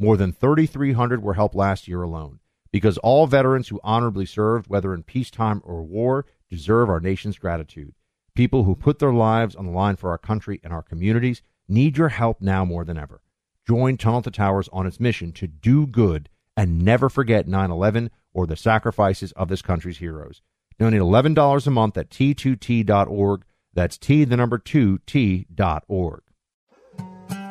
More than 3,300 were helped last year alone. Because all veterans who honorably served, whether in peacetime or war, deserve our nation's gratitude. People who put their lives on the line for our country and our communities need your help now more than ever. Join Tunnel to Towers on its mission to do good and never forget 9/11 or the sacrifices of this country's heroes. Donate $11 a month at T2T.org. That's T, the number 2, T.org.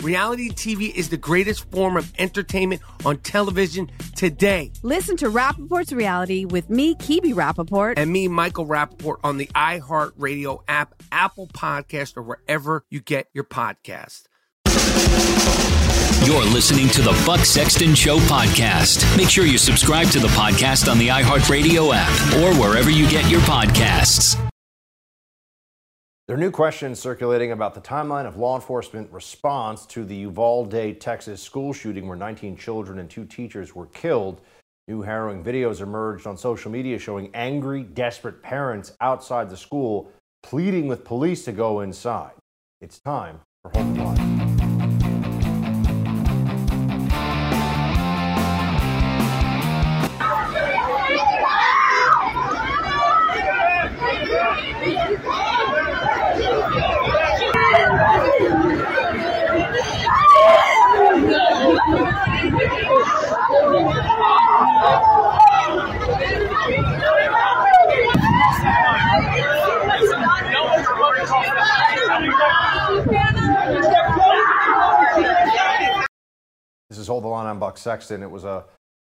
Reality TV is the greatest form of entertainment on television today. Listen to Rappaport's Reality with me, Kibi Rappaport. And me, Michael Rappaport, on the iHeartRadio app, Apple Podcast, or wherever you get your podcast. You're listening to the Buck Sexton Show podcast. Make sure you subscribe to the podcast on the iHeartRadio app or wherever you get your podcasts. There are new questions circulating about the timeline of law enforcement response to the Uvalde, Texas school shooting where 19 children and 2 teachers were killed. New harrowing videos emerged on social media showing angry, desperate parents outside the school pleading with police to go inside. It's time for Home Run. This is Hold the Line. I'm Buck Sexton. It was a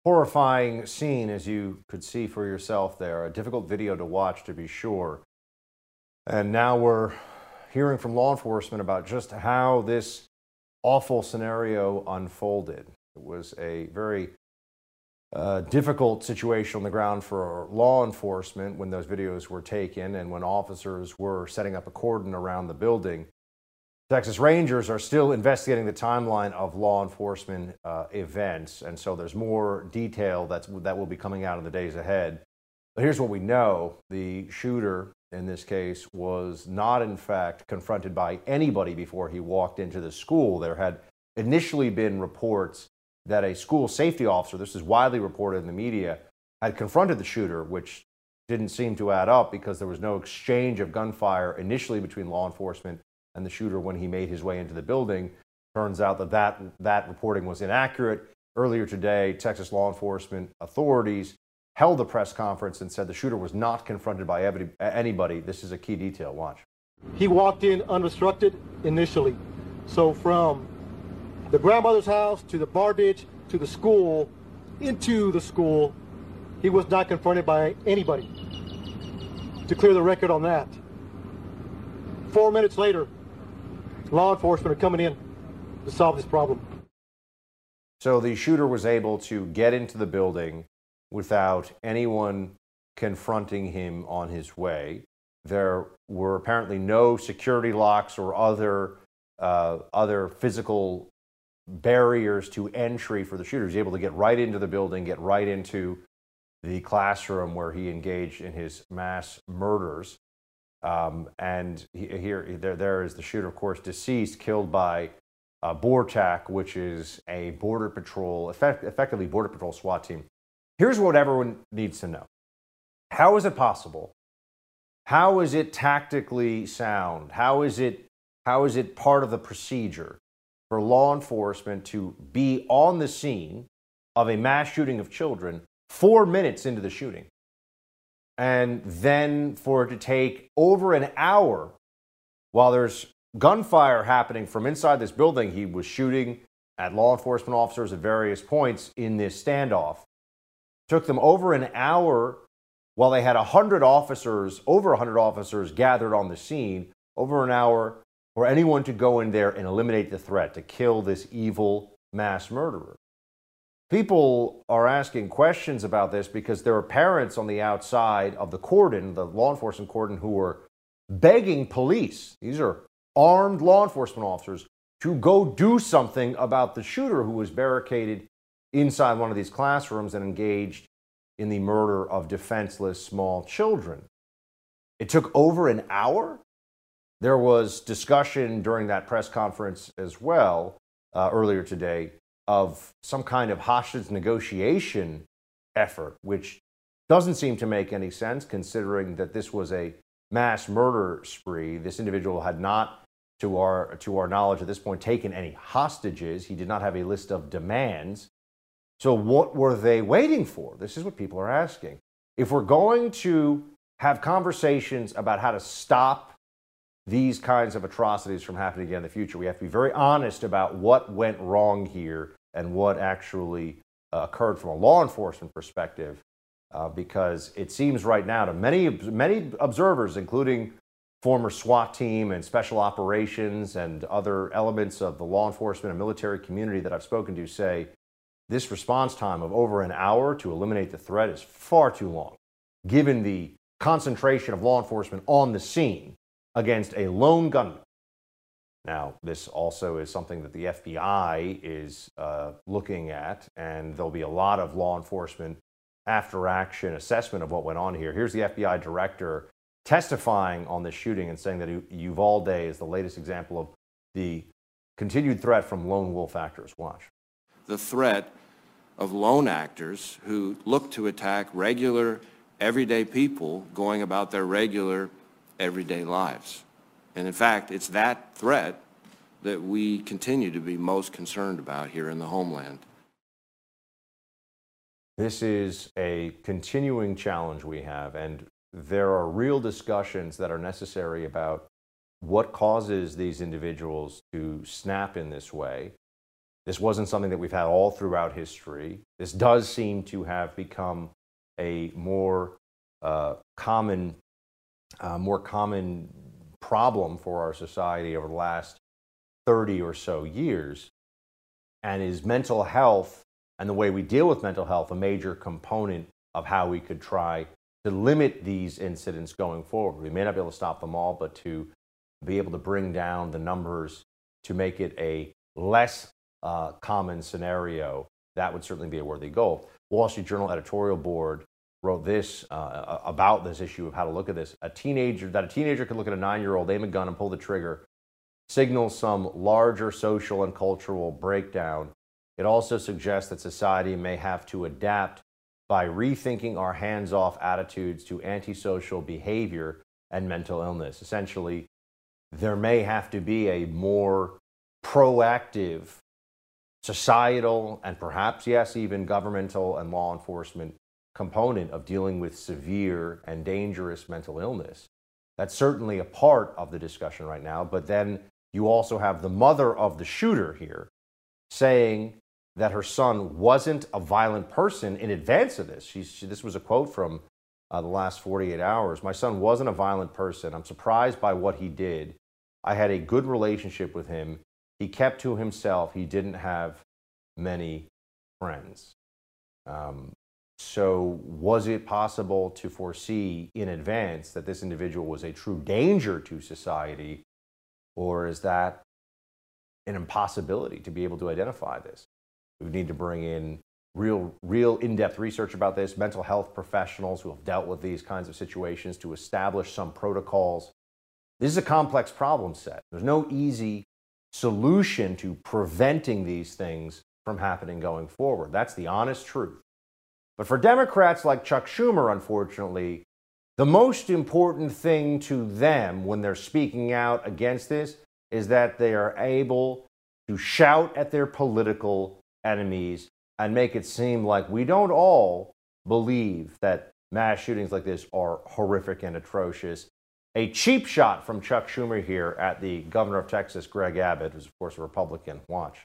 horrifying scene, as you could see for yourself there. A difficult video to watch, to be sure. And now we're hearing from law enforcement about just how this awful scenario unfolded. It was a very difficult situation on the ground for law enforcement when those videos were taken and when officers were setting up a cordon around the building. Texas Rangers are still investigating the timeline of law enforcement events, and so there's more detail that will be coming out in the days ahead. But here's what we know. The shooter, in this case, was not, in fact, confronted by anybody before he walked into the school. There had initially been reports that a school safety officer, this is widely reported in the media, had confronted the shooter, which didn't seem to add up because there was no exchange of gunfire initially between law enforcement and the shooter when he made his way into the building. Turns out that reporting was inaccurate. Earlier today, Texas law enforcement authorities held a press conference and said the shooter was not confronted by anybody. This is a key detail. Watch. He walked in unobstructed initially. So from the grandmother's house, to the garbage, to the school, into the school. He was not confronted by anybody. To clear the record on that. 4 minutes later, law enforcement are coming in to solve this problem. So the shooter was able to get into the building without anyone confronting him on his way. There were apparently no security locks or other physical barriers to entry for the shooter. He was able to get right into the building, get right into the classroom where he engaged in his mass murders. And there is the shooter, of course, deceased, killed by BorTac, which is a border patrol, effectively border patrol SWAT team. Here's what everyone needs to know. How is it possible? How is it tactically sound? How is it part of the procedure for law enforcement to be on the scene of a mass shooting of children 4 minutes into the shooting, and then for it to take over an hour while there's gunfire happening from inside this building? He was shooting at law enforcement officers at various points in this standoff. Took them over an hour while they had 100 officers, over 100 officers gathered on the scene, over an hour for anyone to go in there and eliminate the threat, to kill this evil mass murderer. People are asking questions about this because there are parents on the outside of the cordon, the law enforcement cordon, who are begging police, these are armed law enforcement officers, to go do something about the shooter who was barricaded inside one of these classrooms and engaged in the murder of defenseless small children. It took over an hour? There was discussion during that press conference as well, earlier today, of some kind of hostage negotiation effort, which doesn't seem to make any sense considering that this was a mass murder spree. This individual had not, to our knowledge at this point, taken any hostages. He did not have a list of demands. So what were they waiting for? This is what people are asking. If we're going to have conversations about how to stop these kinds of atrocities from happening again in the future, we have to be very honest about what went wrong here and what actually occurred from a law enforcement perspective, because it seems right now to many observers, including former SWAT team and special operations and other elements of the law enforcement and military community that I've spoken to, say this response time of over an hour to eliminate the threat is far too long, given the concentration of law enforcement on the scene against a lone gunman. Now, this also is something that the FBI is looking at, and there'll be a lot of law enforcement after-action assessment of what went on here. Here's the FBI director testifying on this shooting and saying that Uvalde is the latest example of the continued threat from lone wolf actors. Watch. The threat of lone actors who look to attack regular, everyday people going about their regular, everyday lives. And in fact, it's that threat that we continue to be most concerned about here in the homeland. This is a continuing challenge we have, and there are real discussions that are necessary about what causes these individuals to snap in this way. This wasn't something that we've had all throughout history. This does seem to have become a more common problem for our society over the last 30 or so years, and is mental health and the way we deal with mental health a major component of how we could try to limit these incidents going forward. We may not be able to stop them all, but to be able to bring down the numbers to make it a less common scenario, that would certainly be a worthy goal. Wall Street Journal editorial board wrote this about this issue of how to look at this. A teenager could look at a 9-year-old, aim a gun, and pull the trigger, signals some larger social and cultural breakdown. It also suggests that society may have to adapt by rethinking our hands-off attitudes to antisocial behavior and mental illness. Essentially, there may have to be a more proactive societal and perhaps, yes, even governmental and law enforcement component of dealing with severe and dangerous mental illness. That's certainly a part of the discussion right now, but then you also have the mother of the shooter here saying that her son wasn't a violent person in advance of this. This was a quote from the last 48 hours. "My son wasn't a violent person. I'm surprised by what he did. I had a good relationship with him. He kept to himself. He didn't have many friends. So was it possible to foresee in advance that this individual was a true danger to society, or is that an impossibility to be able to identify this? We need to bring in real in-depth research about this, mental health professionals who have dealt with these kinds of situations to establish some protocols. This is a complex problem set. There's no easy solution to preventing these things from happening going forward. That's the honest truth. But for Democrats like Chuck Schumer, unfortunately, the most important thing to them when they're speaking out against this is that they are able to shout at their political enemies and make it seem like we don't all believe that mass shootings like this are horrific and atrocious. A cheap shot from Chuck Schumer here at the governor of Texas, Greg Abbott, who's, of course, a Republican. Watch.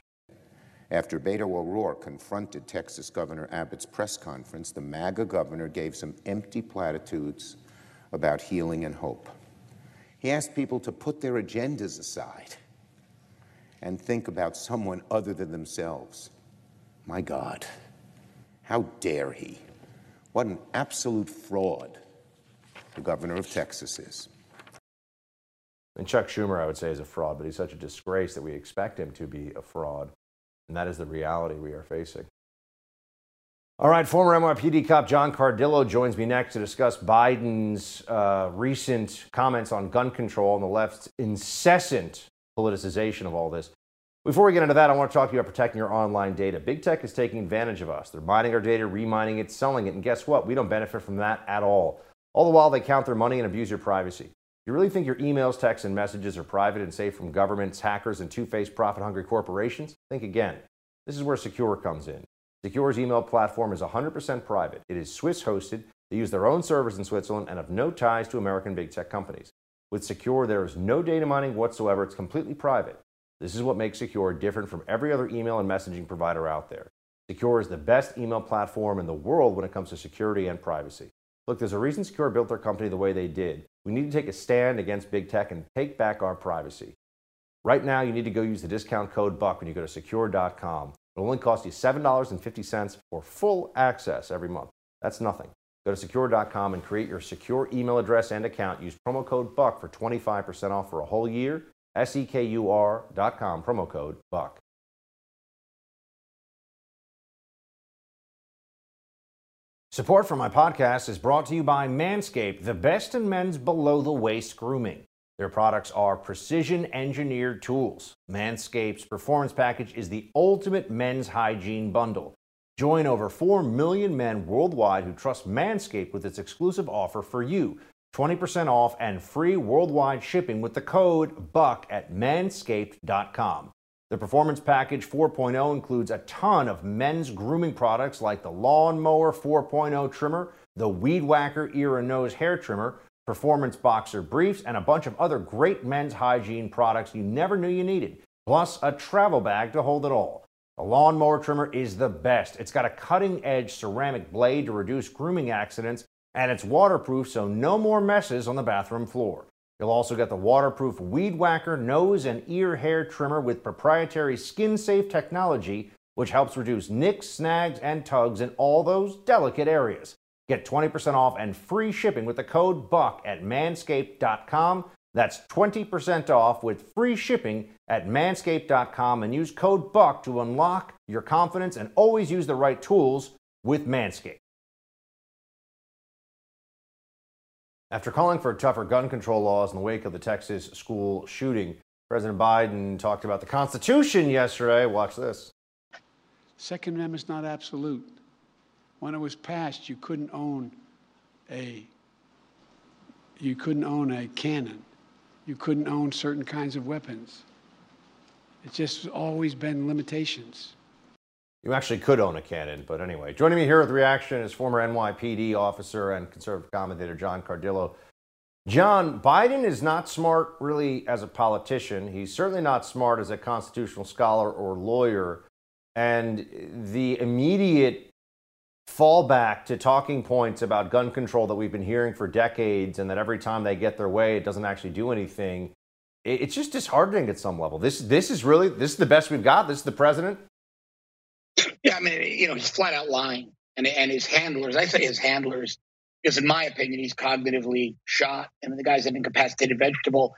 After Beto O'Rourke confronted Texas Governor Abbott's press conference, the MAGA governor gave some empty platitudes about healing and hope. He asked people to put their agendas aside and think about someone other than themselves. My God, how dare he? What an absolute fraud the governor of Texas is. And Chuck Schumer, I would say, is a fraud, but he's such a disgrace that we expect him to be a fraud. And that is the reality we are facing. All right, former NYPD cop John Cardillo joins me next to discuss Biden's recent comments on gun control and the left's incessant politicization of all this. Before we get into that, I want to talk to you about protecting your online data. Big tech is taking advantage of us. They're mining our data, remining it, selling it, and guess what? We don't benefit from that at all. All the while, they count their money and abuse your privacy. You really think your emails, texts, and messages are private and safe from governments, hackers, and two-faced, profit-hungry corporations? Think again. This is where Sekur comes in. Sekur's email platform is 100% private. It is Swiss-hosted. They use their own servers in Switzerland and have no ties to American big tech companies. With Sekur, there is no data mining whatsoever. It's completely private. This is what makes Sekur different from every other email and messaging provider out there. Sekur is the best email platform in the world when it comes to security and privacy. Look, there's a reason Sekur built their company the way they did. We need to take a stand against big tech and take back our privacy. Right now, you need to go use the discount code BUCK when you go to Sekur.com. It'll only cost you $7.50 for full access every month. That's nothing. Go to Sekur.com and create your Sekur email address and account. Use promo code BUCK for 25% off for a whole year. Sekur.com, promo code BUCK. Support for my podcast is brought to you by Manscaped, the best in men's below-the-waist grooming. Their products are precision-engineered tools. Manscaped's Performance Package is the ultimate men's hygiene bundle. Join over 4 million men worldwide who trust Manscaped with its exclusive offer for you. 20% off and free worldwide shipping with the code BUCK at manscaped.com. The Performance Package 4.0 includes a ton of men's grooming products like the Lawn Mower 4.0 trimmer, the Weed Whacker ear and nose hair trimmer, performance boxer briefs, and a bunch of other great men's hygiene products you never knew you needed, plus a travel bag to hold it all. The Lawn Mower trimmer is the best. It's got a cutting-edge ceramic blade to reduce grooming accidents, and it's waterproof, so no more messes on the bathroom floor. You'll also get the waterproof Weed Whacker nose and ear hair trimmer with proprietary skin-safe technology, which helps reduce nicks, snags, and tugs in all those delicate areas. Get 20% off and free shipping with the code BUCK at manscaped.com. That's 20% off with free shipping at manscaped.com, and use code BUCK to unlock your confidence and always use the right tools with Manscaped. After calling for tougher gun control laws in the wake of the Texas school shooting, President Biden talked about the Constitution yesterday. Watch this. Second Amendment is not absolute. When it was passed, you couldn't own a cannon. You couldn't own certain kinds of weapons. It's just always been limitations. You actually could own a cannon, but anyway. Joining me here with reaction is former NYPD officer and conservative commentator John Cardillo. John, Biden is not smart really as a politician. He's certainly not smart as a constitutional scholar or lawyer. And the immediate fallback to talking points about gun control that we've been hearing for decades and that every time they get their way, it doesn't actually do anything. It's just disheartening at some level. This is the best we've got. This is the president. Yeah, I mean, you know, he's flat out lying. And his handlers, I say his handlers, because in my opinion, he's cognitively shot. I mean, the guy's an incapacitated vegetable.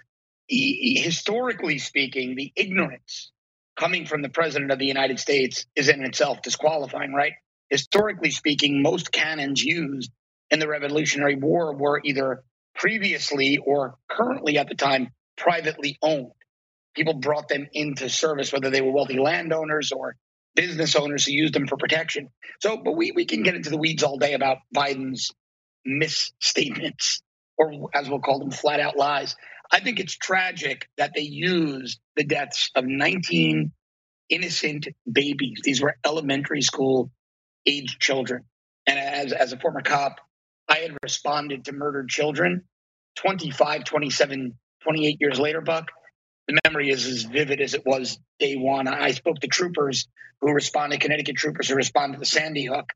Historically speaking, the ignorance coming from the president of the United States is in itself disqualifying, right? Historically speaking, most cannons used in the Revolutionary War were either previously or currently at the time privately owned. People brought them into service, whether they were wealthy landowners or business owners who used them for protection. So, but we can get into the weeds all day about Biden's misstatements, or as we'll call them, flat out lies. I think it's tragic that they used the deaths of 19 innocent babies. These were elementary school age children. And as a former cop, I had responded to murdered children 25, 27, 28 years later, Buck. The memory is as vivid as it was day one. I spoke to troopers who responded, Connecticut troopers who responded to Sandy Hook.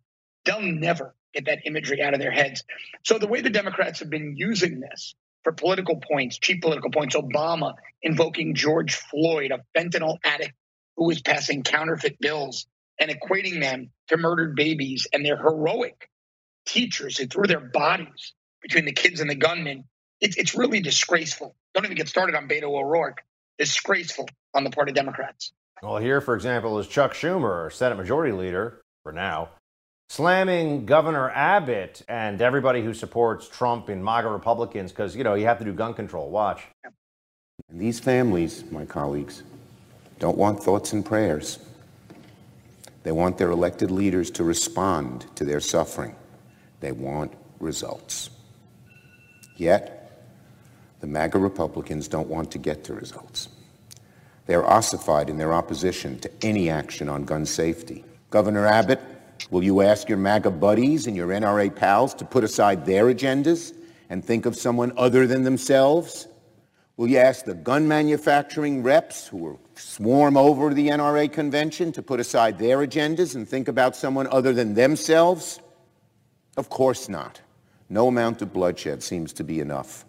They'll never get that imagery out of their heads. So the way the Democrats have been using this for political points, cheap political points, Obama invoking George Floyd, a fentanyl addict who was passing counterfeit bills and equating them to murdered babies and their heroic teachers who threw their bodies between the kids and the gunmen. It's really disgraceful. Don't even get started on Beto O'Rourke. Disgraceful on the part of Democrats. Well, here, for example, is Chuck Schumer, Senate Majority Leader, for now, slamming Governor Abbott and everybody who supports Trump and MAGA Republicans because, you know, you have to do gun control. Watch. And these families, my colleagues, don't want thoughts and prayers. They want their elected leaders to respond to their suffering. They want results. Yet, the MAGA Republicans don't want to get to results. They are ossified in their opposition to any action on gun safety. Governor Abbott, will you ask your MAGA buddies and your NRA pals to put aside their agendas and think of someone other than themselves? Will you ask the gun manufacturing reps who will swarm over the NRA convention to put aside their agendas and think about someone other than themselves? Of course not. No amount of bloodshed seems to be enough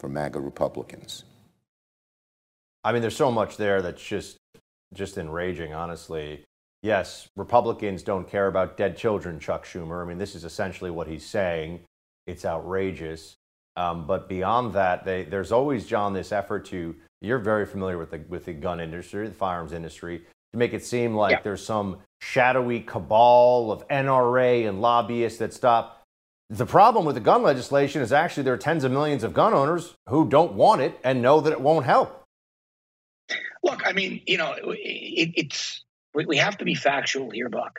for MAGA Republicans. I mean, there's so much there that's just enraging, honestly. Yes, Republicans don't care about dead children, Chuck Schumer. I mean, this is essentially what he's saying. It's outrageous. But beyond that, there's always, John, this effort to, you're very familiar with the gun industry, the firearms industry, to make it seem like there's some shadowy cabal of NRA and lobbyists that stop. The problem with the gun legislation is actually there are tens of millions of gun owners who don't want it and know that it won't help. Look, I mean, you know, it's... We have to be factual here, Buck,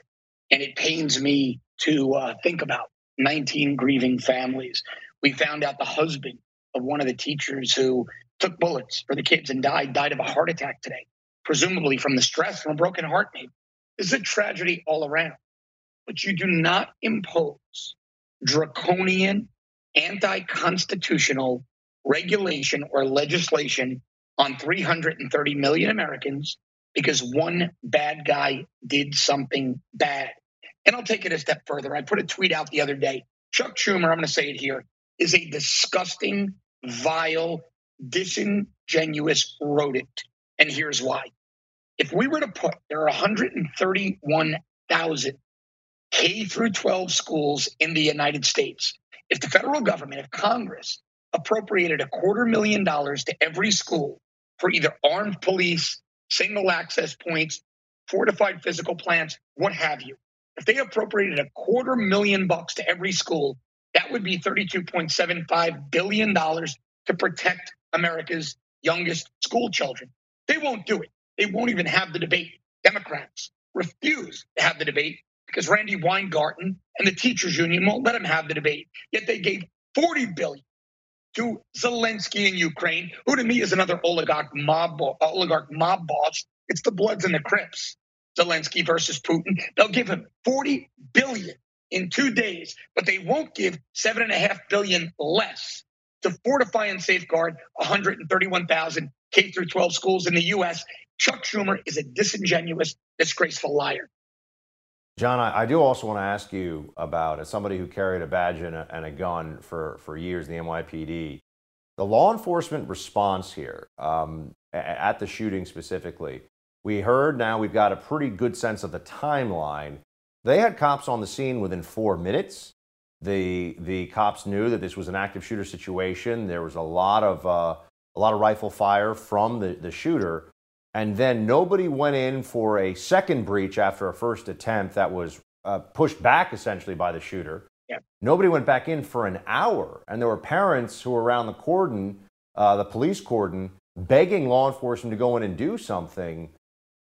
and it pains me to think about 19 grieving families. We found out the husband of one of the teachers who took bullets for the kids and died of a heart attack today, presumably from the stress from a broken heart, maybe. This is a tragedy all around. But you do not impose draconian, anti-constitutional regulation or legislation on 330 million Americans because one bad guy did something bad. And I'll take it a step further. I put a tweet out the other day. Chuck Schumer, I'm going to say it here, is a disgusting, vile, disingenuous rodent. And here's why. If we were to put, there are 131,000 K through 12 schools in the United States. If the federal government, if Congress appropriated $250,000 to every school for either armed police, single access points, fortified physical plants, what have you. If they appropriated $250,000 to every school, that would be $32.75 billion to protect America's youngest school children. They won't do it. They won't even have the debate. Democrats refuse to have the debate because Randy Weingarten and the teachers union won't let them have the debate. Yet they gave $40 billion. To Zelensky in Ukraine, who to me is another oligarch mob boss. It's the Bloods and the Crips. Zelensky versus Putin. They'll give him $40 billion in 2 days, but they won't give $7.5 billion less to fortify and safeguard 131,000 K through 12 schools in the U.S. Chuck Schumer is a disingenuous, disgraceful liar. John, I do also want to ask you about, as somebody who carried a badge and a gun for years, the NYPD, the law enforcement response here, at the shooting specifically, We heard, now we've got a pretty good sense of the timeline. They had cops on the scene within 4 minutes. The cops knew that this was an active shooter situation. There was a lot of rifle fire from the shooter. And then nobody went in for a second breach after a first attempt that was pushed back, essentially, by the shooter. Yeah. Nobody went back in for an hour. And there were parents who were around the cordon, the police cordon, begging law enforcement to go in and do something.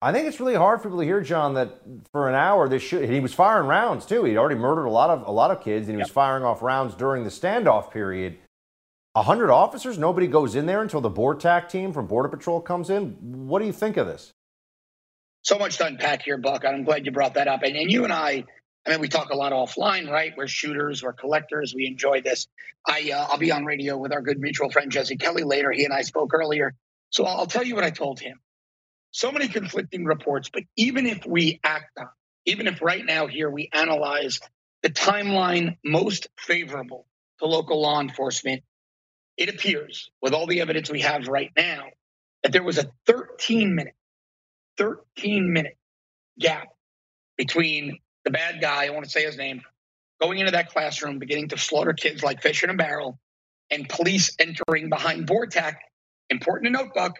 I think it's really hard for people to hear, John, that for an hour this he was firing rounds too. He'd already murdered a lot of kids, and he was firing off rounds during the standoff period. 100 officers, nobody goes in there until the BorTac team from Border Patrol comes in. What do you think of this? So much to unpack here, Buck. I'm glad you brought that up. And you and I mean, we talk a lot offline, right? We're shooters, we're collectors, we enjoy this. I'll be on radio with our good mutual friend Jesse Kelly later. He and I spoke earlier. So I'll tell you what I told him. So many conflicting reports, but even if we act on, even if right now here we analyze the timeline most favorable to local law enforcement, it appears with all the evidence we have right now that there was a 13-minute gap between the bad guy, I want to say his name, going into that classroom, beginning to slaughter kids like fish in a barrel, and police entering behind BorTac. Important to note, Buck,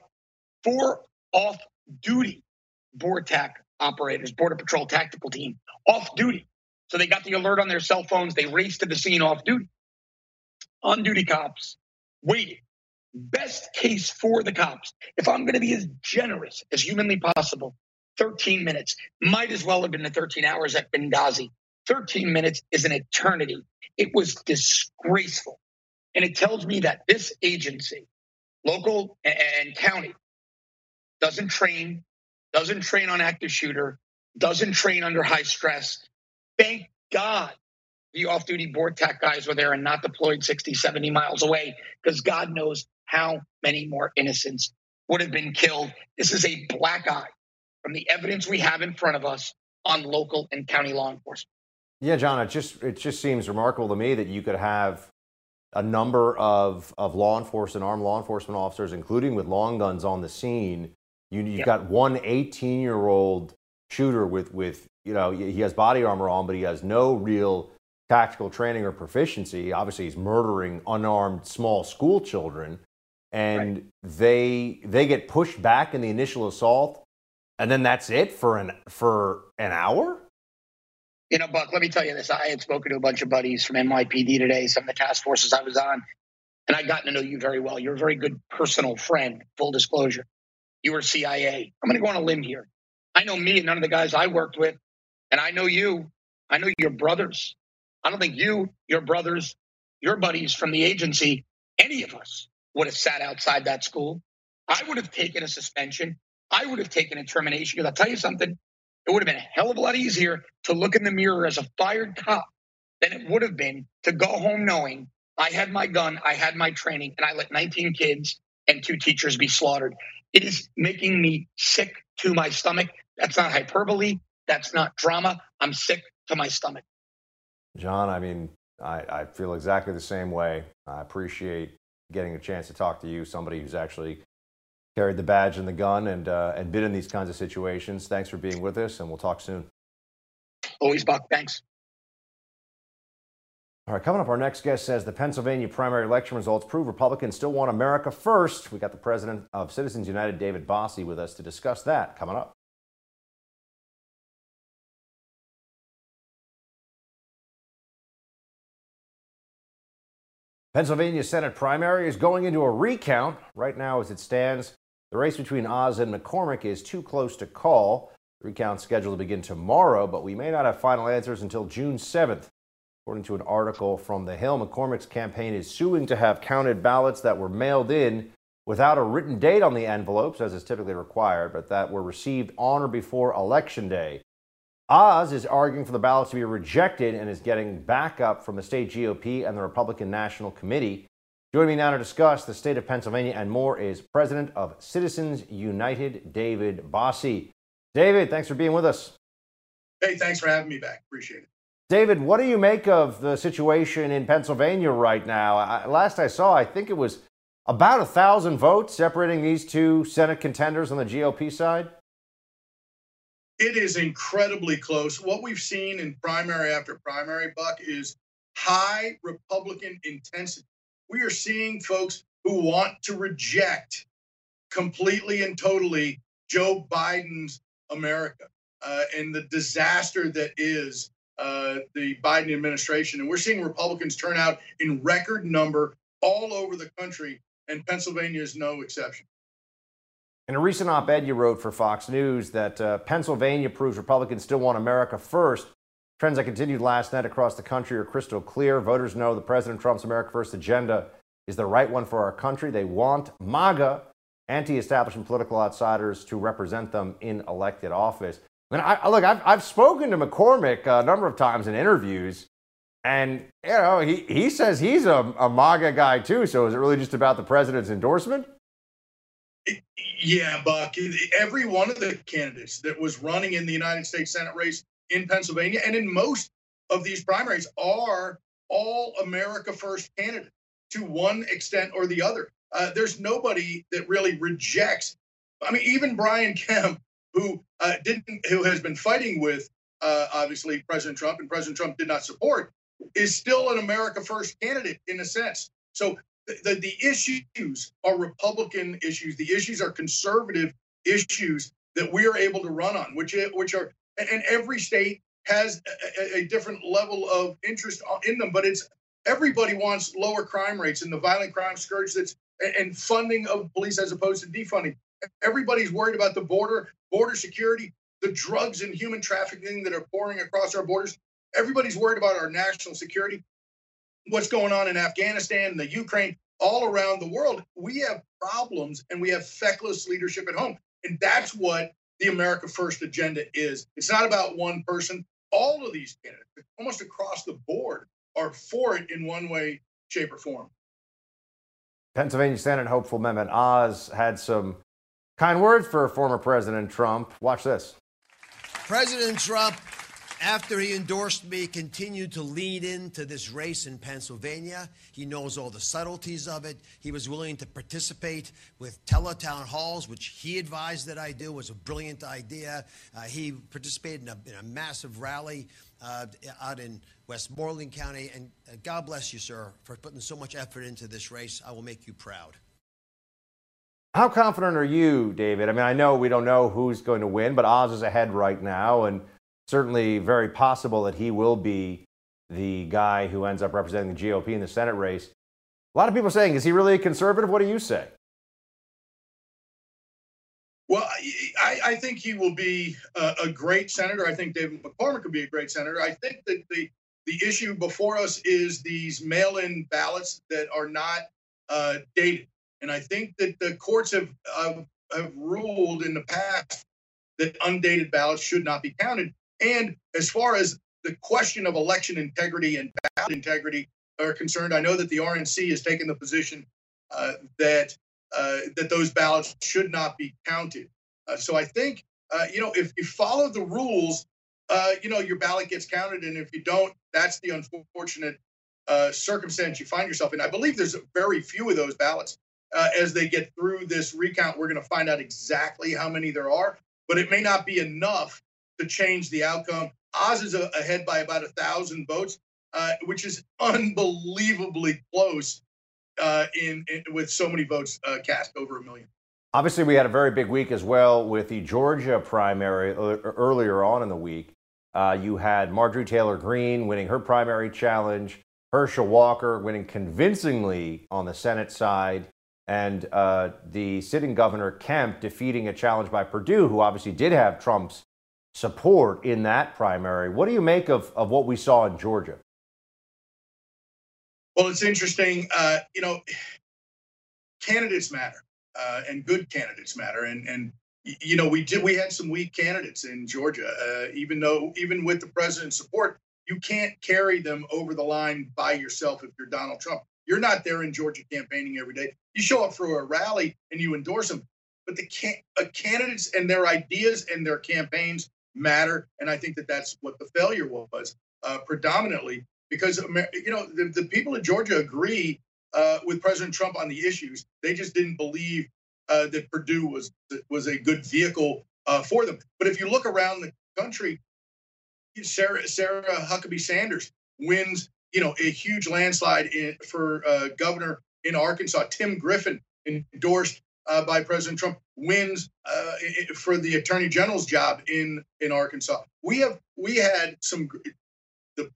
4 off-duty BorTac operators, Border Patrol tactical team, off-duty. So they got the alert on their cell phones. They raced to the scene off-duty. On-duty cops waited. Best case for the cops, if I'm going to be as generous as humanly possible, 13 minutes might as well have been the 13 hours at Benghazi. 13 minutes is an eternity. It was disgraceful. And it tells me that this agency, local and county, doesn't train on active shooter, doesn't train under high stress. Thank God the off-duty BorTac guys were there and not deployed 60, 70 miles away, because God knows how many more innocents would have been killed. This is a black eye from the evidence we have in front of us on local and county law enforcement. Yeah, John, it just seems remarkable to me that you could have a number of law enforcement, armed law enforcement officers, including with long guns on the scene. You've got one 18-year-old shooter with, you know, he has body armor on, but he has no real tactical training or proficiency. Obviously, he's murdering unarmed small school children, and they get pushed back in the initial assault. And then that's it for an hour? You know, Buck, let me tell you this. I had spoken to a bunch of buddies from NYPD today, some of the task forces I was on, and I'd gotten to know you very well. You're a very good personal friend, full disclosure. You were CIA. I'm going to go on a limb here. I know me and none of the guys I worked with, and I know you. I know your brothers. I don't think you, your brothers, your buddies from the agency, any of us would have sat outside that school. I would have taken a suspension. I would have taken a termination, because I'll tell you something, it would have been a hell of a lot easier to look in the mirror as a fired cop than it would have been to go home knowing I had my gun, I had my training, and I let 19 kids and 2 teachers be slaughtered. It is making me sick to my stomach. That's not hyperbole. That's not drama. I'm sick to my stomach. John, I mean, I feel exactly the same way. I appreciate getting a chance to talk to you, somebody who's actually carried the badge and the gun and been in these kinds of situations. Thanks for being with us, and we'll talk soon. Always, Buck. Thanks. All right, coming up, our next guest says the Pennsylvania primary election results prove Republicans still want America first. We got the president of Citizens United, David Bossy, with us to discuss that coming up. Pennsylvania Senate primary is going into a recount. Right now, as it stands, the race between Oz and McCormick is too close to call. The recount's scheduled to begin tomorrow, but we may not have final answers until June 7th. According to an article from The Hill, McCormick's campaign is suing to have counted ballots that were mailed in without a written date on the envelopes, as is typically required, but that were received on or before Election Day. Oz is arguing for the ballots to be rejected and is getting backup from the state GOP and the Republican National Committee. Joining me now to discuss the state of Pennsylvania and more is President of Citizens United, David Bossy. David, thanks for being with us. Hey, thanks for having me back. Appreciate it. David, what do you make of the situation in Pennsylvania right now? Last I saw, I think it was about 1,000 votes separating these two Senate contenders on the GOP side. It is incredibly close. What we've seen in primary after primary, Buck, is high Republican intensity. We are seeing folks who want to reject completely and totally Joe Biden's America and the disaster that is the Biden administration. And we're seeing Republicans turn out in record number all over the country, and Pennsylvania is no exception. In a recent op-ed you wrote for Fox News that Pennsylvania proves Republicans still want America first. Trends that continued last night across the country are crystal clear. Voters know the President Trump's America First agenda is the right one for our country. They want MAGA, anti-establishment political outsiders, to represent them in elected office. And I've spoken to McCormick a number of times in interviews, and you know he says he's a MAGA guy too. So is it really just about the president's endorsement? Yeah, Buck. Every one of the candidates that was running in the United States Senate race in Pennsylvania and in most of these primaries are all America First candidates to one extent or the other. There's nobody that really rejects. I mean, even Brian Kemp, who has been fighting with obviously President Trump, and President Trump did not support, is still an America First candidate in a sense. So the issues are Republican issues. The issues are conservative issues that we are able to run on, which are, and every state has a different level of interest in them. But it's everybody wants lower crime rates and the violent crime scourge that's and funding of police as opposed to defunding. Everybody's worried about the border security, the drugs and human trafficking that are pouring across our borders. Everybody's worried about our national security. What's going on in Afghanistan and the Ukraine, all around the world. We have problems and we have feckless leadership at home. And that's what the America First agenda is. It's not about one person. All of these candidates, almost across the board, are for it in one way, shape, or form. Pennsylvania Senate hopeful Mehmet Oz had some kind words for former President Trump. Watch this. President Trump, after he endorsed me, continued to lean into this race in Pennsylvania. He knows all the subtleties of it. He was willing to participate with teletown halls, which he advised that I do. It was a brilliant idea. He participated in a massive rally out in Westmoreland County. And God bless you, sir, for putting so much effort into this race. I will make you proud. How confident are you, David? I mean, I know we don't know who's going to win, but Oz is ahead right now, and certainly very possible that he will be the guy who ends up representing the GOP in the Senate race. A lot of people saying, is he really a conservative? What do you say? Well, I think he will be a great senator. I think David McCormick will be a great senator. I think that the issue before us is these mail-in ballots that are not dated. And I think that the courts have ruled in the past that undated ballots should not be counted. And as far as the question of election integrity and ballot integrity are concerned, I know that the RNC has taken the position that those ballots should not be counted. So I think, you know, if you follow the rules, you know, your ballot gets counted. And if you don't, that's the unfortunate circumstance you find yourself in. I believe there's very few of those ballots. As they get through this recount, we're going to find out exactly how many there are. But it may not be enough to change the outcome. Oz is ahead by about 1,000 votes, which is unbelievably close with so many votes cast, over 1 million. Obviously, we had a very big week as well with the Georgia primary earlier on in the week. You had Marjorie Taylor Greene winning her primary challenge, Herschel Walker winning convincingly on the Senate side, and the sitting governor, Kemp, defeating a challenge by Perdue, who obviously did have Trump's support in that primary. What do you make of what we saw in Georgia? Well, it's interesting. You know, candidates matter, and good candidates matter. And you know, we had some weak candidates in Georgia, even with the president's support, you can't carry them over the line by yourself if you're Donald Trump. You're not there in Georgia campaigning every day. You show up for a rally and you endorse them. But the candidates and their ideas and their campaigns matter. And I think that that's what the failure was predominantly, because, you know, the people in Georgia agree with President Trump on the issues. They just didn't believe that Perdue was a good vehicle for them. But if you look around the country, Sarah Huckabee Sanders wins, a huge landslide for governor in Arkansas. Tim Griffin, endorsed by President Trump, wins for the attorney general's job in Arkansas. The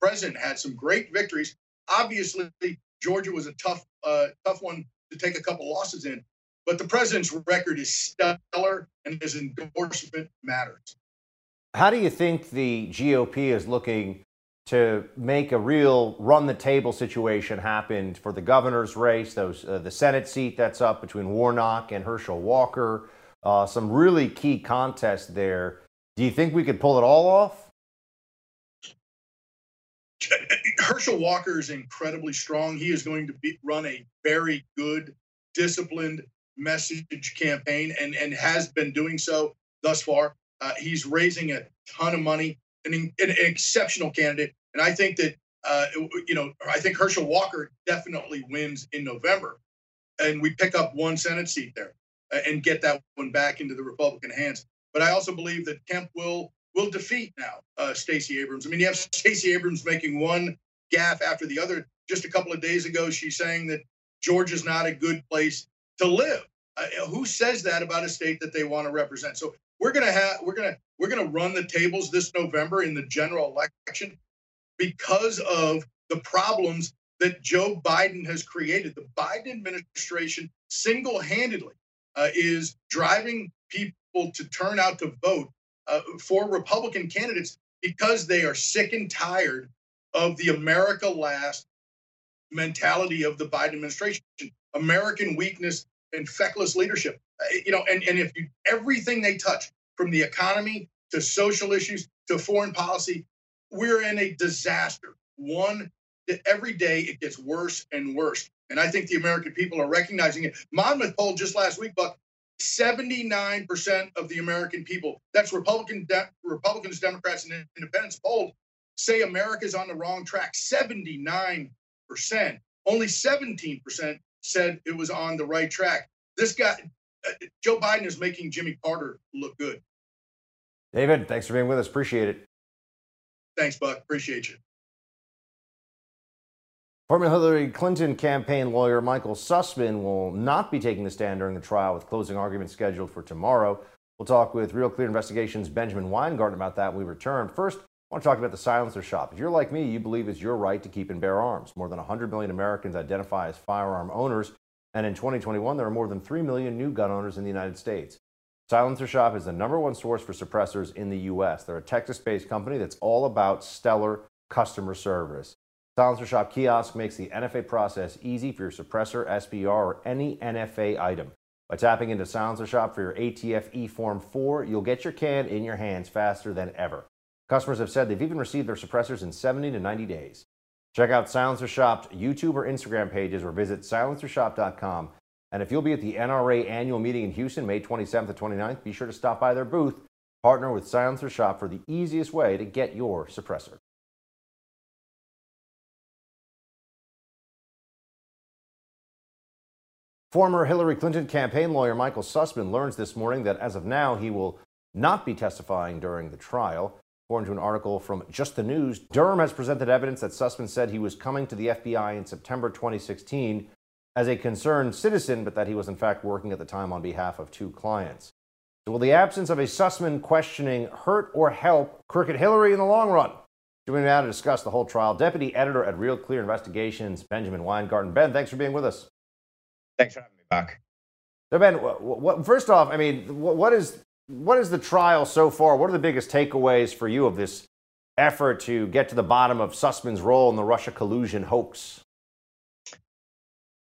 president had some great victories. Obviously, Georgia was a tough one to take a couple losses in, but the president's record is stellar and his endorsement matters. How do you think the GOP is looking to make a real run-the-table situation happen for the governor's race, the Senate seat that's up between Warnock and Herschel Walker, some really key contests there? Do you think we could pull it all off? Herschel Walker is incredibly strong. He is going to run a very good, disciplined message campaign and has been doing so thus far. He's raising a ton of money, an exceptional candidate. And I think that, I think Herschel Walker definitely wins in November. And we pick up one Senate seat there and get that one back into the Republican hands. But I also believe that Kemp will defeat now Stacey Abrams. I mean, you have Stacey Abrams making one gaffe after the other. Just a couple of days ago, she's saying that Georgia's not a good place to live. Who says that about a state that they want to represent? So we're gonna run the tables this November in the general election because of the problems that Joe Biden has created. The Biden administration single-handedly is driving people to turn out to vote for Republican candidates because they are sick and tired of the America last mentality of the Biden administration, American weakness and feckless leadership. Everything they touch, from the economy to social issues to foreign policy, we're in a disaster. Every day it gets worse and worse. And I think the American people are recognizing it. Monmouth poll just last week, Buck, 79% of the American people, that's Republicans, Democrats, and Independents polled, say America's on the wrong track. 79%. Only 17% said it was on the right track. This guy, Joe Biden, is making Jimmy Carter look good. David, thanks for being with us. Appreciate it. Thanks, Buck. Appreciate you. Former Hillary Clinton campaign lawyer Michael Sussmann will not be taking the stand during the trial, with closing arguments scheduled for tomorrow. We'll talk with Real Clear Investigations' Benjamin Weingarten about that when we return. First, I want to talk about the Silencer Shop. If you're like me, you believe it's your right to keep and bear arms. More than 100 million Americans identify as firearm owners, and in 2021, there are more than 3 million new gun owners in the United States. Silencer Shop is the #1 source for suppressors in the U.S. They're a Texas-based company that's all about stellar customer service. Silencer Shop kiosk makes the NFA process easy for your suppressor, SBR, or any NFA item. By tapping into Silencer Shop for your ATF E-Form 4, you'll get your can in your hands faster than ever. Customers have said they've even received their suppressors in 70 to 90 days. Check out Silencer Shop's YouTube or Instagram pages or visit silencershop.com. And if you'll be at the NRA annual meeting in Houston, May 27th to 29th, be sure to stop by their booth. Partner with Silencer Shop for the easiest way to get your suppressor. Former Hillary Clinton campaign lawyer Michael Sussmann learns this morning that as of now, he will not be testifying during the trial. According to an article from Just the News, Durham has presented evidence that Sussmann said he was coming to the FBI in September 2016 as a concerned citizen, but that he was in fact working at the time on behalf of two clients. So will the absence of a Sussmann questioning hurt or help Crooked Hillary in the long run? Joining me now to discuss the whole trial, deputy editor at Real Clear Investigations, Benjamin Weingarten. Ben, thanks for being with us. Thanks for having me back. So Ben, first off, I mean, what is the trial so far? What are the biggest takeaways for you of this effort to get to the bottom of Sussmann's role in the Russia collusion hoax?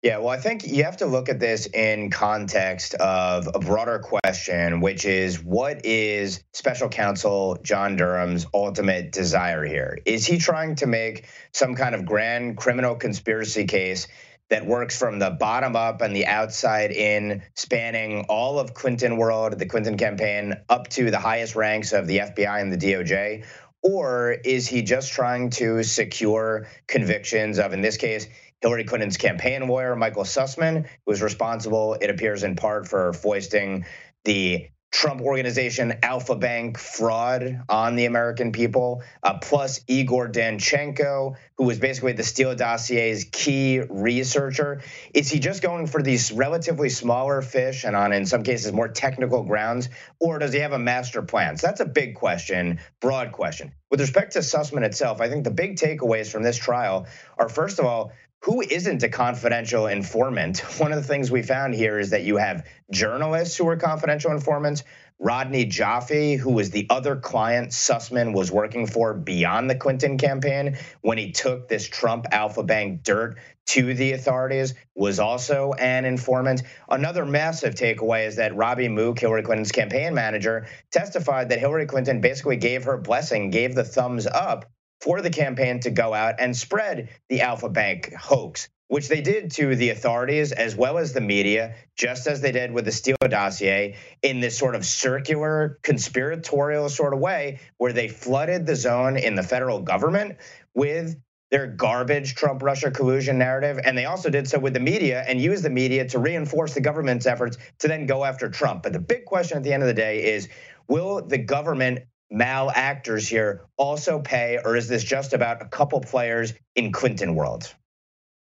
Yeah, well, I think you have to look at this in context of a broader question, which is, what is special counsel John Durham's ultimate desire here? Is he trying to make some kind of grand criminal conspiracy case that works from the bottom up and the outside in, spanning all of Clinton world, the Clinton campaign, up to the highest ranks of the FBI and the DOJ? Or is he just trying to secure convictions of, in this case, Hillary Clinton's campaign lawyer, Michael Sussmann, who was responsible, it appears in part, for foisting the Trump Organization Alpha Bank fraud on the American people, plus Igor Danchenko, who was basically the Steele dossier's key researcher. Is he just going for these relatively smaller fish and on, in some cases, more technical grounds, or does he have a master plan? So that's a big question, broad question. With respect to Sussmann itself, I think the big takeaways from this trial are, first of all, who isn't a confidential informant? One of the things we found here is that you have journalists who are confidential informants. Rodney Jaffe, who was the other client Sussmann was working for beyond the Clinton campaign when he took this Trump Alpha Bank dirt to the authorities, was also an informant. Another massive takeaway is that Robbie Mook, Hillary Clinton's campaign manager, testified that Hillary Clinton basically gave her blessing, gave the thumbs up for the campaign to go out and spread the Alpha Bank hoax, which they did to the authorities as well as the media, just as they did with the Steele dossier, in this sort of circular, conspiratorial sort of way where they flooded the zone in the federal government with their garbage Trump-Russia collusion narrative. And they also did so with the media and used the media to reinforce the government's efforts to then go after Trump. But the big question at the end of the day is, will the government malactors here also pay, or is this just about a couple players in Clinton world?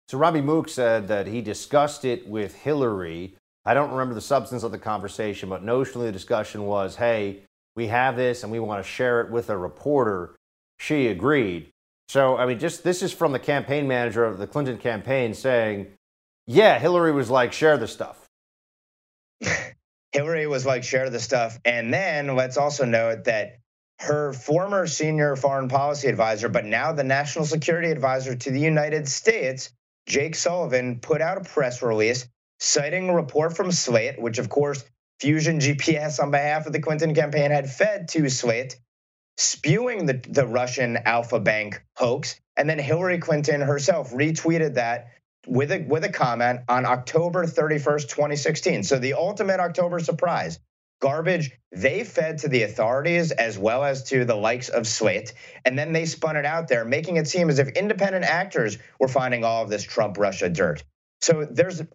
So Robbie Mook said that he discussed it with Hillary. I don't remember the substance of the conversation, but notionally the discussion was, hey, we have this and we want to share it with a reporter. She agreed. So, I mean, just this is from the campaign manager of the Clinton campaign saying, yeah, Hillary was like, share the stuff. Hillary was like, share the stuff. And then let's also note that her former senior foreign policy advisor, but now the national security advisor to the United States, Jake Sullivan, put out a press release citing a report from Slate, which of course Fusion GPS on behalf of the Clinton campaign had fed to Slate, spewing the Russian Alpha Bank hoax. And then Hillary Clinton herself retweeted that with a comment on October 31st, 2016. So the ultimate October surprise. Garbage they fed to the authorities as well as to the likes of Slate, and then they spun it out there, making it seem as if independent actors were finding all of this Trump-Russia dirt. So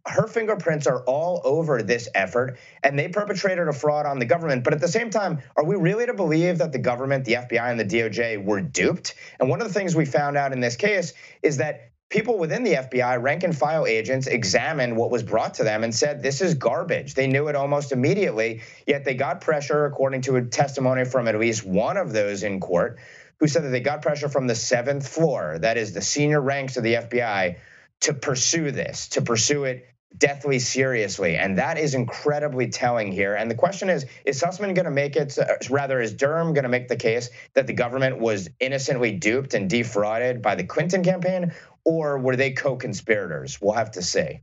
her fingerprints are all over this effort, and they perpetrated a fraud on the government. But at the same time, are we really to believe that the government, the FBI, and the DOJ were duped? And one of the things we found out in this case is that people within the FBI, rank and file agents, examined what was brought to them and said, this is garbage. They knew it almost immediately, yet they got pressure, according to a testimony from at least one of those in court, who said that they got pressure from the seventh floor, that is the senior ranks of the FBI, to pursue this, to pursue it deathly seriously. And that is incredibly telling here. And the question is Sussmann going to make it, rather, is Durham going to make the case that the government was innocently duped and defrauded by the Clinton campaign? Or were they co-conspirators? We'll have to see.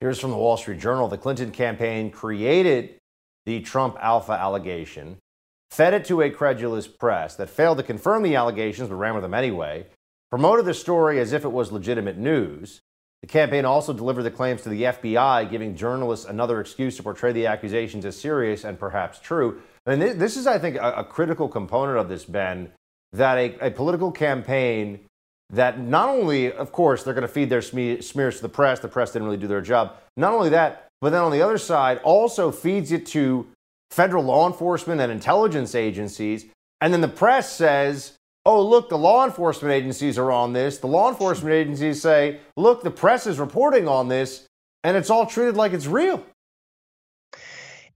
Here's from the Wall Street Journal. The Clinton campaign created the Trump Alpha allegation, fed it to a credulous press that failed to confirm the allegations but ran with them anyway, promoted the story as if it was legitimate news. The campaign also delivered the claims to the FBI, giving journalists another excuse to portray the accusations as serious and perhaps true. And this is, I think, a critical component of this, Ben, that a political campaign that not only, of course, they're going to feed their smears to the press didn't really do their job. Not only that, but then on the other side, also feeds it to federal law enforcement and intelligence agencies. And then the press says, oh, look, the law enforcement agencies are on this. The law enforcement agencies say, look, the press is reporting on this, and it's all treated like it's real.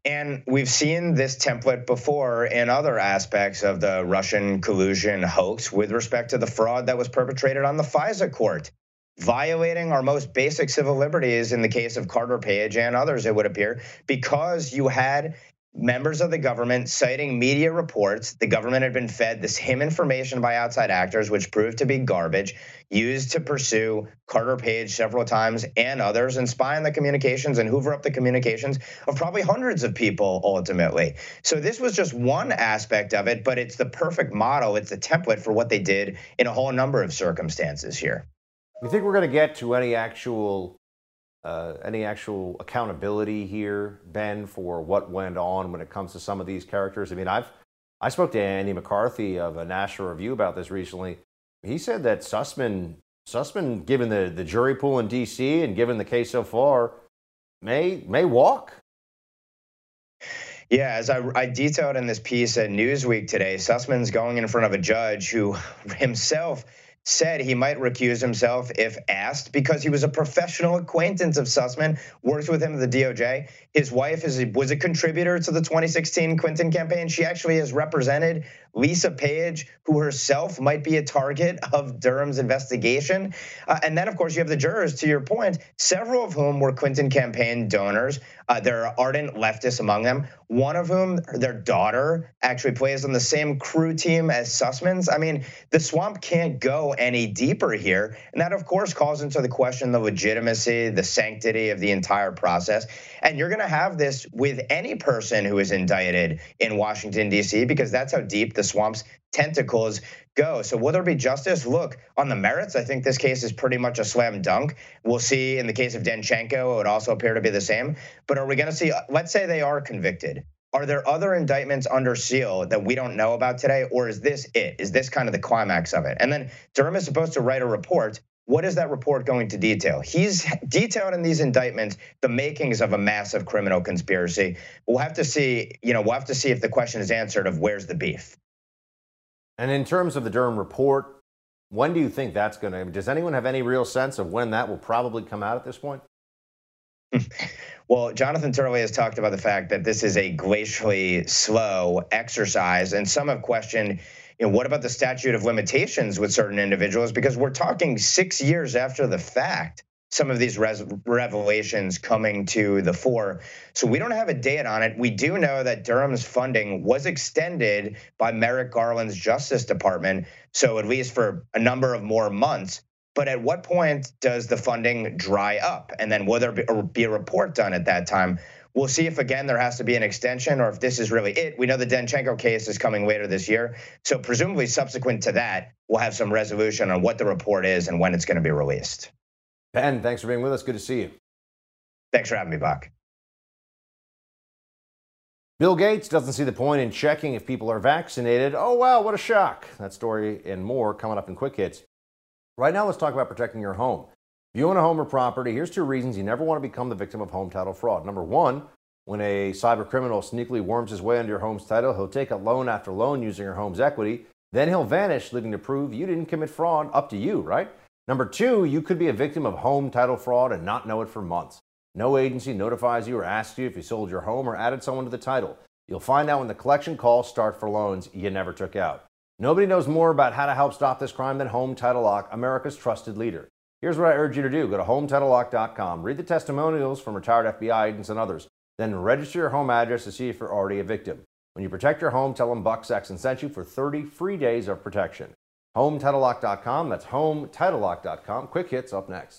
And we've seen this template before in other aspects of the Russian collusion hoax with respect to the fraud that was perpetrated on the FISA court, violating our most basic civil liberties in the case of Carter Page and others, it would appear, because you had members of the government citing media reports. The government had been fed this hidden information by outside actors, which proved to be garbage, used to pursue Carter Page several times and others and spy on the communications and hoover up the communications of probably hundreds of people ultimately. So this was just one aspect of it, but it's the perfect model. It's the template for what they did in a whole number of circumstances here. You think we're going to get to any actual accountability here, Ben, for what went on when it comes to some of these characters? I mean, I spoke to Andy McCarthy of a National Review about this recently. He said that Sussmann, given the jury pool in D.C. and given the case so far, may walk. Yeah, as I detailed in this piece at Newsweek today, Sussmann's going in front of a judge who himself said he might recuse himself if asked because he was a professional acquaintance of Sussmann, worked with him at the DOJ. His wife was a contributor to the 2016 Clinton campaign. She actually has represented Lisa Page, who herself might be a target of Durham's investigation. And then, of course, you have the jurors, to your point, several of whom were Clinton campaign donors. There are ardent leftists among them, one of whom, their daughter, actually plays on the same crew team as Sussmann's. I mean, the swamp can't go any deeper here. And that, of course, calls into the question the legitimacy, the sanctity of the entire process. And you're going to have this with any person who is indicted in Washington, D.C., because that's how deep the swamp's tentacles go. So will there be justice? Look, on the merits, I think this case is pretty much a slam dunk. We'll see in the case of Danchenko, it would also appear to be the same. But are we going to see, let's say they are convicted. Are there other indictments under seal that we don't know about today? Or is this it? Is this kind of the climax of it? And then Durham is supposed to write a report. What is that report going to detail? He's detailed in these indictments the makings of a massive criminal conspiracy. We'll have to see, we'll have to see if the question is answered of where's the beef. And in terms of the Durham report, when do you think that's going to, does anyone have any real sense of when that will probably come out at this point? Well, Jonathan Turley has talked about the fact that this is a glacially slow exercise, and some have questioned, what about the statute of limitations with certain individuals? Because we're talking 6 years after the fact, some of these revelations coming to the fore. So we don't have a date on it. We do know that Durham's funding was extended by Merrick Garland's Justice Department, so at least for a number of more months. But at what point does the funding dry up? And then will there be a report done at that time? We'll see if, again, there has to be an extension or if this is really it. We know the Danchenko case is coming later this year. So presumably subsequent to that, we'll have some resolution on what the report is and when it's going to be released. Ben, thanks for being with us. Good to see you. Thanks for having me, Buck. Bill Gates doesn't see the point in checking if people are vaccinated. Oh, wow, what a shock. That story and more coming up in Quick Hits. Right now, let's talk about protecting your home. If you own a home or property, here's two reasons you never want to become the victim of home title fraud. Number one, when a cyber criminal sneakily worms his way into your home's title, he'll take out loan after loan using your home's equity. Then he'll vanish, leading to prove you didn't commit fraud. Up to you, right? Number two, you could be a victim of home title fraud and not know it for months. No agency notifies you or asks you if you sold your home or added someone to the title. You'll find out when the collection calls start for loans you never took out. Nobody knows more about how to help stop this crime than Home Title Lock, America's trusted leader. Here's what I urge you to do. Go to HomeTitleLock.com, read the testimonials from retired FBI agents and others, then register your home address to see if you're already a victim. When you protect your home, tell them Buck Sexton sent you for 30 free days of protection. HomeTitleLock.com, that's HomeTitleLock.com. Quick Hits up next.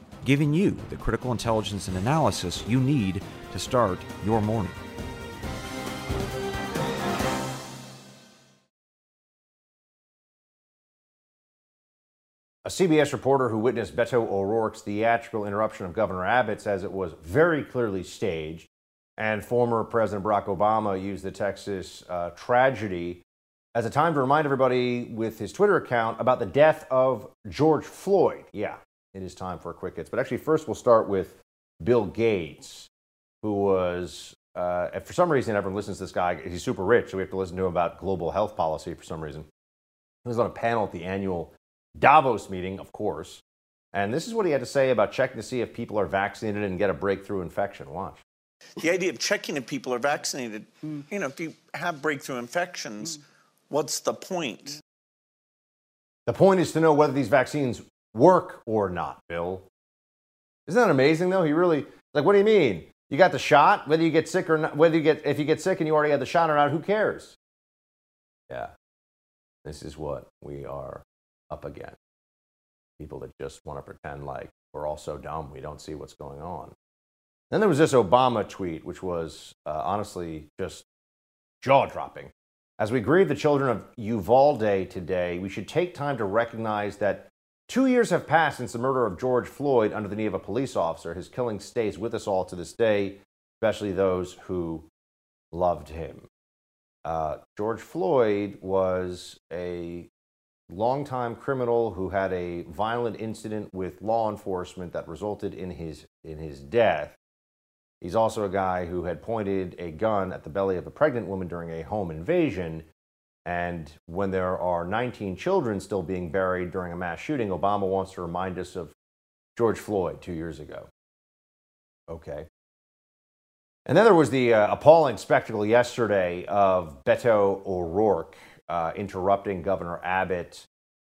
giving you the critical intelligence and analysis you need to start your morning. A CBS reporter who witnessed Beto O'Rourke's theatrical interruption of Governor Abbott says it was very clearly staged, and former President Barack Obama used the Texas tragedy as a time to remind everybody with his Twitter account about the death of George Floyd. Yeah. It is time for a Quick Hits. But actually, first we'll start with Bill Gates, who was, for some reason, everyone listens to this guy. He's super rich, so we have to listen to him about global health policy for some reason. He was on a panel at the annual Davos meeting, of course. And this is what he had to say about checking to see if people are vaccinated and get a breakthrough infection. Watch. The idea of checking if people are vaccinated, if you have breakthrough infections, what's the point? The point is to know whether these vaccines work or not, Bill. Isn't that amazing, though? He really, what do you mean? You got the shot? Whether you get sick or not, if you get sick and you already had the shot or not, who cares? Yeah. This is what we are up against. People that just want to pretend like we're all so dumb, we don't see what's going on. Then there was this Obama tweet, which was honestly just jaw-dropping. As we grieve the children of Uvalde today, we should take time to recognize that 2 years have passed since the murder of George Floyd under the knee of a police officer. His killing stays with us all to this day, especially those who loved him. George Floyd was a longtime criminal who had a violent incident with law enforcement that resulted in his death. He's also a guy who had pointed a gun at the belly of a pregnant woman during a home invasion. And when there are 19 children still being buried during a mass shooting, Obama wants to remind us of George Floyd 2 years ago. Okay. And then there was the appalling spectacle yesterday of Beto O'Rourke interrupting Governor Abbott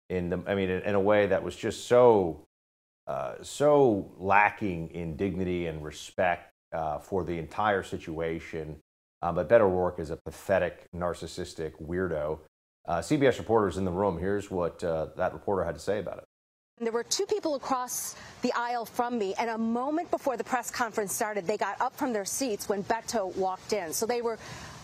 in a way that was just so lacking in dignity and respect for the entire situation. But Beto O'Rourke is a pathetic, narcissistic weirdo. CBS reporter's in the room. Here's what that reporter had to say about it. There were two people across the aisle from me, and a moment before the press conference started, they got up from their seats when Beto walked in. So they were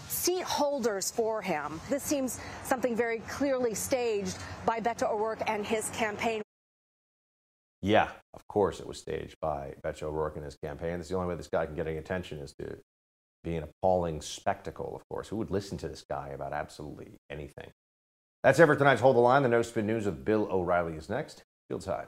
seat holders for him. This seems something very clearly staged by Beto O'Rourke and his campaign. Yeah, of course it was staged by Beto O'Rourke and his campaign. That's the only way this guy can get any attention, is to be an appalling spectacle, of course. Who would listen to this guy about absolutely anything? That's it for tonight's Hold the Line. The No Spin News of Bill O'Reilly is next. Field time.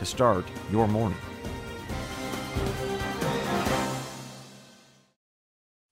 to start your morning.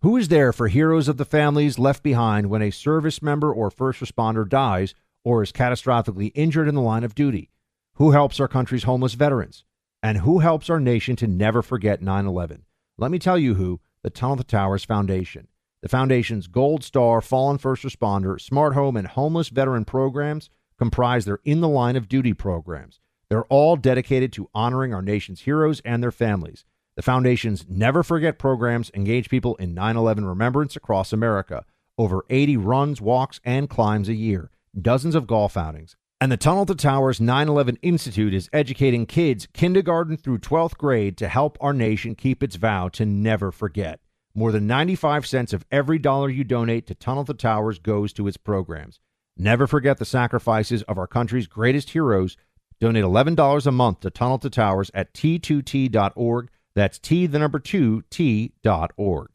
Who is there for heroes of the families left behind when a service member or first responder dies or is catastrophically injured in the line of duty? Who helps our country's homeless veterans? And who helps our nation to never forget 9/11? Let me tell you who: the Tunnel to Towers Foundation. The Foundation's Gold Star, Fallen First Responder, Smart Home, and Homeless Veteran programs comprise their In the Line of Duty programs. They're all dedicated to honoring our nation's heroes and their families. The Foundation's Never Forget programs engage people in 9/11 remembrance across America. Over 80 runs, walks, and climbs a year. Dozens of golf outings. And the Tunnel to Towers 9/11 Institute is educating kids kindergarten through 12th grade to help our nation keep its vow to never forget. More than 95 cents of every dollar you donate to Tunnel to Towers goes to its programs. Never forget the sacrifices of our country's greatest heroes. Donate $11 a month to Tunnel to Towers at T2T.org. That's T, the number 2, T.org.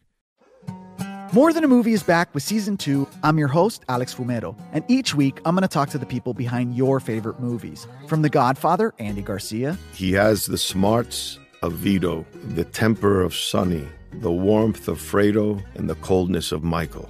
More Than a Movie is back with Season 2. I'm your host, Alex Fumero, and each week I'm going to talk to the people behind your favorite movies. From The Godfather, Andy Garcia. He has the smarts of Vito, the temper of Sonny, the warmth of Fredo, and the coldness of Michael.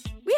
We